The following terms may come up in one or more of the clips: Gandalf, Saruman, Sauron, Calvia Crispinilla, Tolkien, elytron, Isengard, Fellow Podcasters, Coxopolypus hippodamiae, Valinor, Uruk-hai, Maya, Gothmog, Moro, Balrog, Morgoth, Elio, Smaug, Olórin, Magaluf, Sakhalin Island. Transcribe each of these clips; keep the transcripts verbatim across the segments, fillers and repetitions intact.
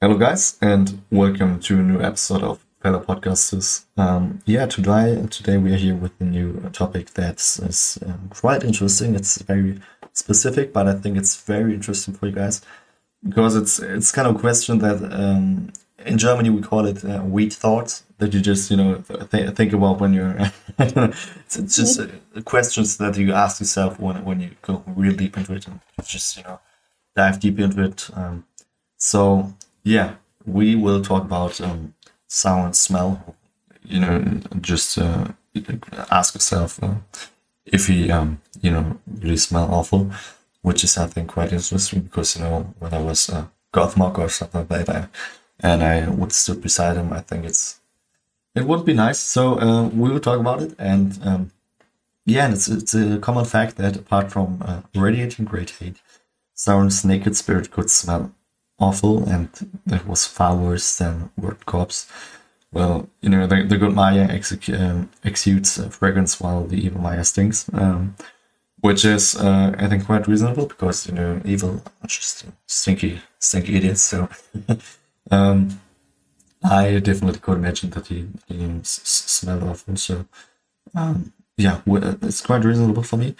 Hello guys, and welcome to a new episode of Fellow Podcasters. Um, yeah, today today we are here with a new topic that is um, quite interesting. It's very specific, but I think it's very interesting for you guys because it's it's kind of a question that um, in Germany we call it uh, "weed thoughts" that you just you know th- think about when you're. it's, it's just uh, questions that you ask yourself when when you go real deep into it and just you know dive deep into it. Um, so. Yeah, we will talk about um, sound and smell. You know, just uh, ask yourself uh, if he, um, you know, really smell awful, which is I think quite interesting because you know when I was uh, Gothmog or something like that, and I would stood beside him, I think it's it would be nice. So uh, we will talk about it, and um, yeah, and it's it's a common fact that apart from uh, radiating great hate, Sauron's naked spirit could smell awful, and that was far worse than word corpse. Well, you know, the, the good Maya exec- um, exudes a fragrance while the evil Maya stinks, um, which is, uh, I think, quite reasonable because, you know, evil are just stinky, stinky idiots. So um, I definitely could imagine that he, he s- smelled awful. So, um, yeah, it's quite reasonable for me.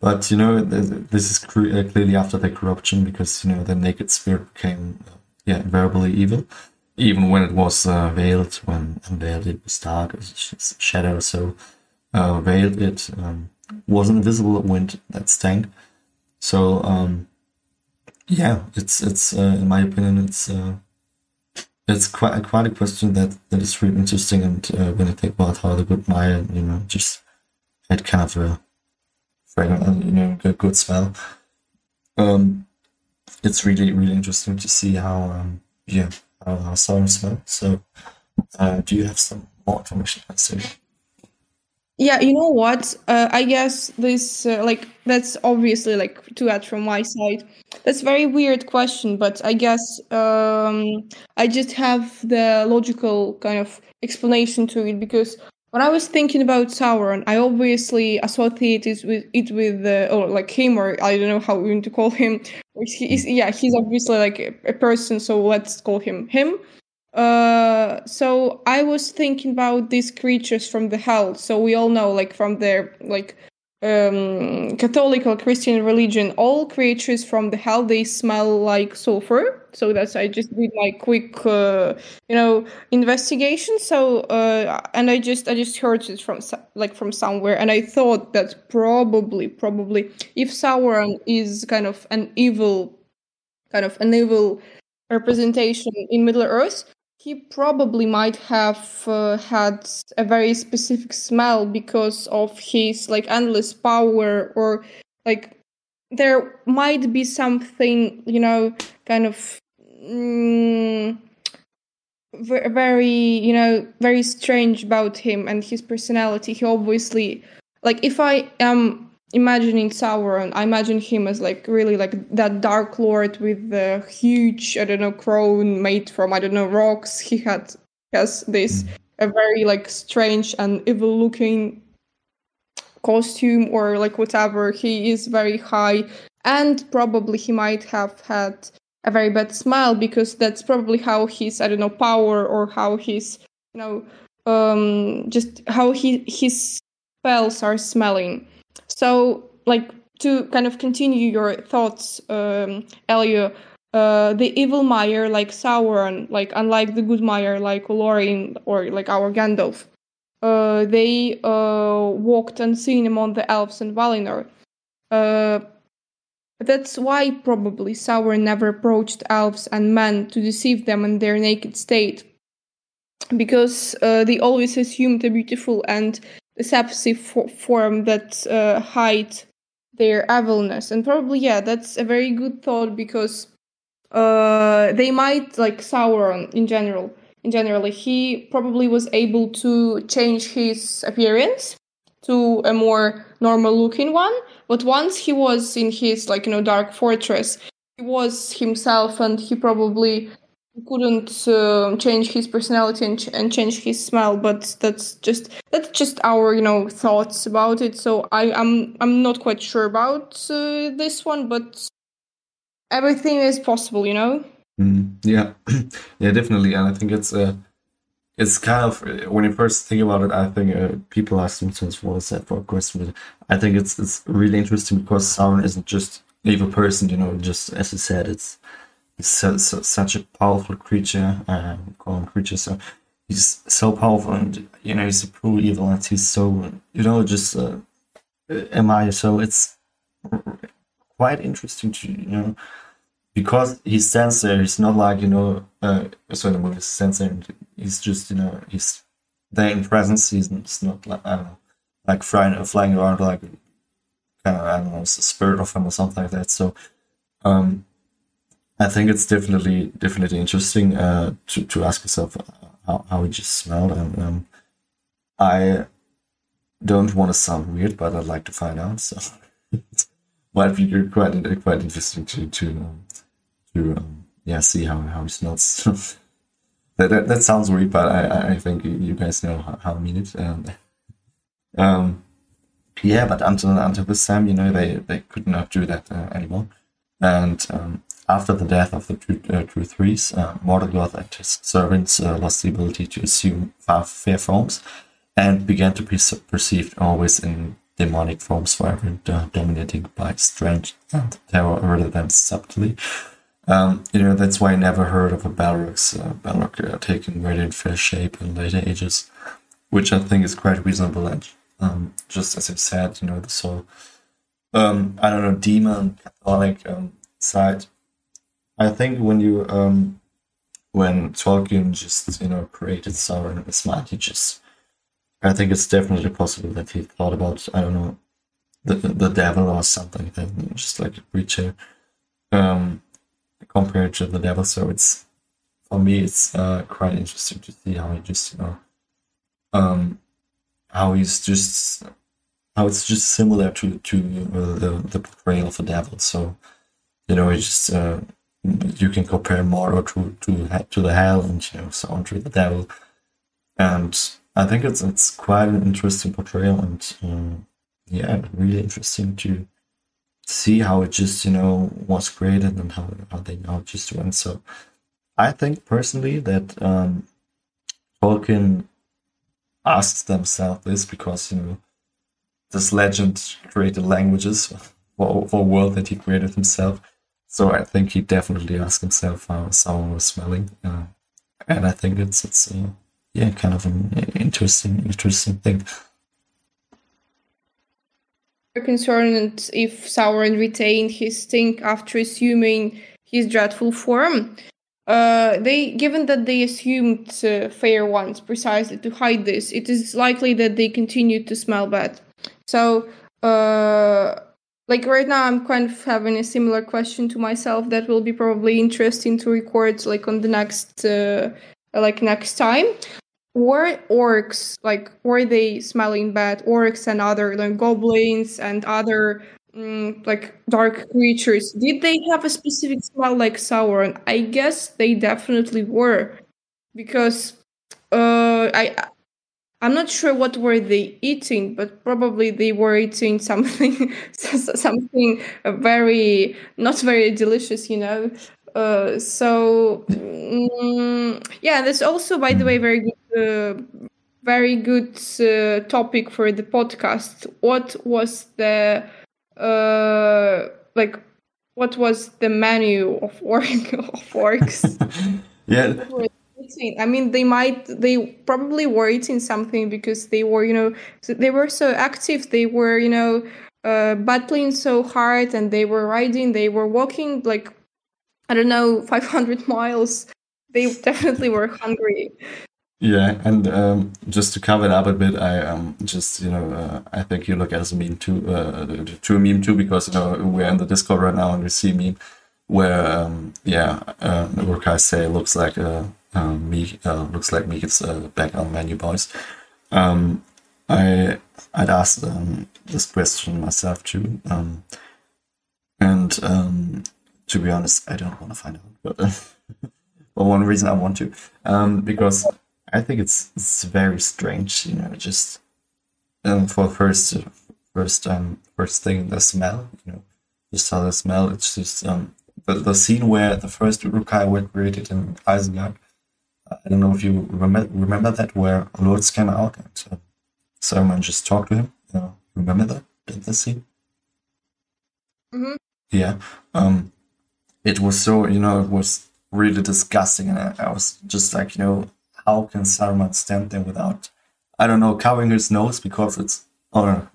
But, you know, this is clearly after the corruption because, you know, the naked spirit became, yeah, verbally evil. Even when it was uh, veiled, when unveiled it was dark, it was shadow, so uh, veiled it um, was invisible wind that stank. So, um, yeah, it's, it's uh, in my opinion, it's uh, it's quite, quite a question that, that is really interesting. And uh, when I think about how the good Maya, you know, just had kind of a fragrant, you know, good, good smell. Um, it's really, really interesting to see how, um, yeah, how, how Sauron smells. So, uh, do you have some more information on that? Yeah, you know what? Uh, I guess this, uh, like, that's obviously, like, to add from my side. That's a very weird question, but I guess um, I just have the logical kind of explanation to it because when I was thinking about Sauron, I obviously associated it with it with uh, or like him, or I don't know how we want to call him. He is, yeah, he's obviously like a, a person, so let's call him him. Uh, so I was thinking about these creatures from the hell. So we all know, like from their like um, Catholic or Christian religion, all creatures from the hell they smell like sulfur. So that's, I just did my quick, uh, you know, investigation. So, uh, and I just, I just heard it from, like, from somewhere. And I thought that probably, probably, if Sauron is kind of an evil, kind of an evil representation in Middle Earth, he probably might have uh, had a very specific smell because of his, like, endless power or, like, there might be something, you know, kind of Mm, very, you know, very strange about him and his personality. He obviously, like, if I am imagining Sauron, I imagine him as, like, really, like, that Dark Lord with the huge, I don't know, crown made from, I don't know, rocks. He had, has this, a very, like, strange and evil-looking costume or, like, whatever. He is very high, and probably he might have had a very bad smile because that's probably how his, I don't know, power or how his, you know, um, just how he, his spells are smelling. So, like, to kind of continue your thoughts, um, Elio, uh, the evil Maya, like Sauron, like unlike the good Maya, like Olórin or like our Gandalf, uh, they uh, walked unseen among the elves and Valinor. Uh, That's why probably Sauron never approached elves and men to deceive them in their naked state, because uh, they always assumed a beautiful and deceptive for- form that uh, hide their evilness. And probably, yeah, that's a very good thought because uh, they might, like Sauron in general, in general, he probably was able to change his appearance to a more normal-looking one. But once he was in his, like, you know, dark fortress, he was himself, and he probably couldn't uh, change his personality and, ch- and change his smell. But that's just that's just our, you know, thoughts about it. So I, I'm I'm not quite sure about uh, this one, but everything is possible, you know. Mm. Yeah, yeah, definitely. And I think it's uh, it's kind of, when you first think about it, I think uh, people have sometimes what I said for a question, but I think it's it's really interesting because Sauron isn't just an evil person, you know, just as you said, it's, it's so, so, such a powerful creature, uh, call him creature, so he's so powerful and, you know, he's a true evil and he's so, you know, just uh, a Maya, so it's quite interesting to, you know, because he stands there, he's not like, you know, uh, sorry, the movie stands there, and he's just, you know, he's there in presence, he's not like, I don't know, like flying, flying around like, kind of, I don't know, it's a spirit of him or something like that, so, um, I think it's definitely, definitely interesting, uh, to, to ask yourself how, how he just smelled, and, um, I don't want to sound weird, but I'd like to find out, so, it might be quite, quite interesting to, to, um, To, um, yeah, see how, how it smells. that, that that sounds weird, but I, I think you guys know how, how I mean it. Um, um, yeah, but until until this time, you know, they, they could not do that uh, anymore. And um, after the death of the two uh, true threes, uh, Morgoth and his servants uh, lost the ability to assume far, fair forms and began to be perceived always in demonic forms, forever uh, dominating by strength and terror rather than subtlety. Um, you know, that's why I never heard of a Balrog's, uh, Balrog uh, taking radiant fair shape in later ages, which I think is quite reasonable. And um, just as you said, you know, the soul, um, I don't know, demon, Catholic um, side. I think when you, um, when Tolkien just, you know, created Sauron and Smaug, he just, I think it's definitely possible that he thought about, I don't know, the, the devil or something, that just like a creature. Um, compared to the devil, so it's, for me, it's uh, quite interesting to see how he just, you know, um, how he's just, how it's just similar to, to uh, the, the portrayal of the devil, so, you know, it's just, uh, you can compare Moro to, to, to the hell, and, you know, so on to the devil, and I think it's, it's quite an interesting portrayal, and, um, yeah, really interesting to see how it just, you know, was created and how, how they now just went. So I think personally that um, Tolkien asked themselves this because, you know, this legend created languages for, for a world that he created himself. So I think he definitely asked himself how someone was smelling. Uh, and I think it's, it's uh, yeah, kind of an interesting, interesting thing. Concerned if Sauron retained his stink after assuming his dreadful form. Uh, they, given that they assumed uh, fair ones precisely to hide this, it is likely that they continued to smell bad. So, uh, like right now, I'm kind of having a similar question to myself that will be probably interesting to record, like on the next, uh, like next time. Were orcs, like, were they smelling bad? Orcs and other, like, goblins and other, um, like, dark creatures. Did they have a specific smell like Sauron? I guess they definitely were. Because uh, I, I'm not sure what were they eating, but probably they were eating something, something very, not very delicious, you know? Uh, so, um, yeah, that's also, by the way, very good. Uh, very good uh, topic for the podcast. What was the uh, like? What was the menu of orc of orcs? Yeah, I mean, they might they probably were eating something because they were, you know, they were so active. They were, you know, uh, battling so hard, and they were riding. They were walking like, I don't know, five hundred miles. They definitely were hungry. Yeah, and um, just to cover it up a bit, I um just, you know, uh, I think you look as a meme too, uh, to a meme too, because, you know, we're in the Discord right now and we see a meme where, um, yeah, uh, Uruk-hai say looks like uh, uh, me, uh, looks like me gets uh, back on menu boys. Um, I, I'd asked um, this question myself too, um, and um, to be honest, I don't want to find out, but for one reason I want to, um, because I think it's it's very strange, you know, just um, for first first um first thing, the smell, you know, just how the smell, it's just um the, the scene where the first Uruk-hai were created in Isengard. I don't know if you remember, remember that, where Lords came out and uh, Saruman just talked to him. You know, remember that? Did the scene? Mm-hmm. Yeah. Um, it was so, you know, it was really disgusting, and I, I was just like, you know, how can Saruman stand there without, I don't know, covering his nose, because it's, or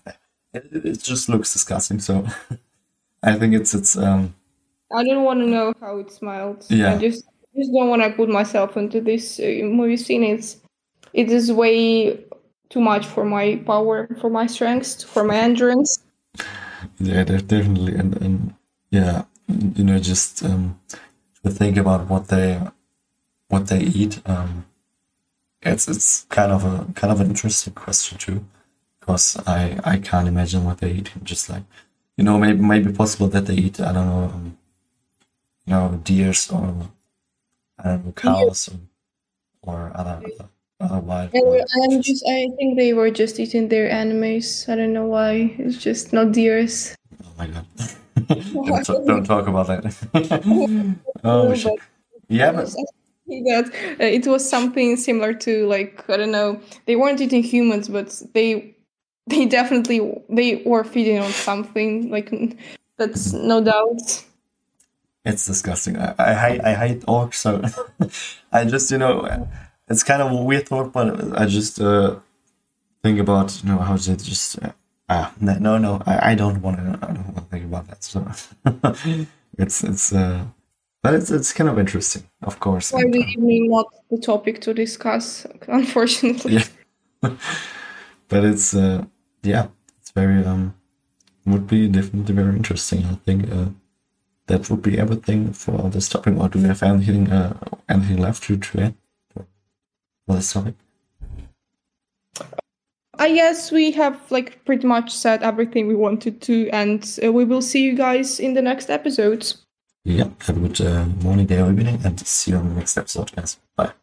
it, it just looks disgusting. So I think it's it's. Um, I don't want to know how it smelled. Yeah. I just I just don't want to put myself into this movie scene. It's it is way too much for my power, for my strengths, for my endurance. Yeah, definitely, and and yeah, you know, just um, to think about what they what they eat. Um, it's it's kind of a kind of an interesting question too, because I, I can't imagine what they eat. Just like, you know, maybe maybe possible that they eat, I don't know, um, you know, deers or I don't know, cows or, or other other wild. I'm just I think they were just eating their enemies. I don't know why. It's just not deers. Oh my god! don't, t- don't talk about that. oh shit! But yeah, but. That uh, it was something similar to, like, I don't know, they weren't eating humans, but they they definitely they were feeding on something, like, that's no doubt. It's disgusting. I I hate I hate orcs, so I just, you know, it's kind of a weird thought, but I just uh, think about, you know, how they just uh, ah no no I, I don't want to I don't want to think about that. So it's it's. Uh, But it's it's kind of interesting, of course. Why we even not the topic to discuss, unfortunately. Yeah. But it's uh, yeah, it's very um, would be definitely very interesting. I think uh, that would be everything for this topic. Or do we have anything uh, anything left to add for this topic? I guess we have, like, pretty much said everything we wanted to, and uh, we will see you guys in the next episodes. Yeah, have a good uh, morning, day, or evening, and see you on the next episode, guys. Bye.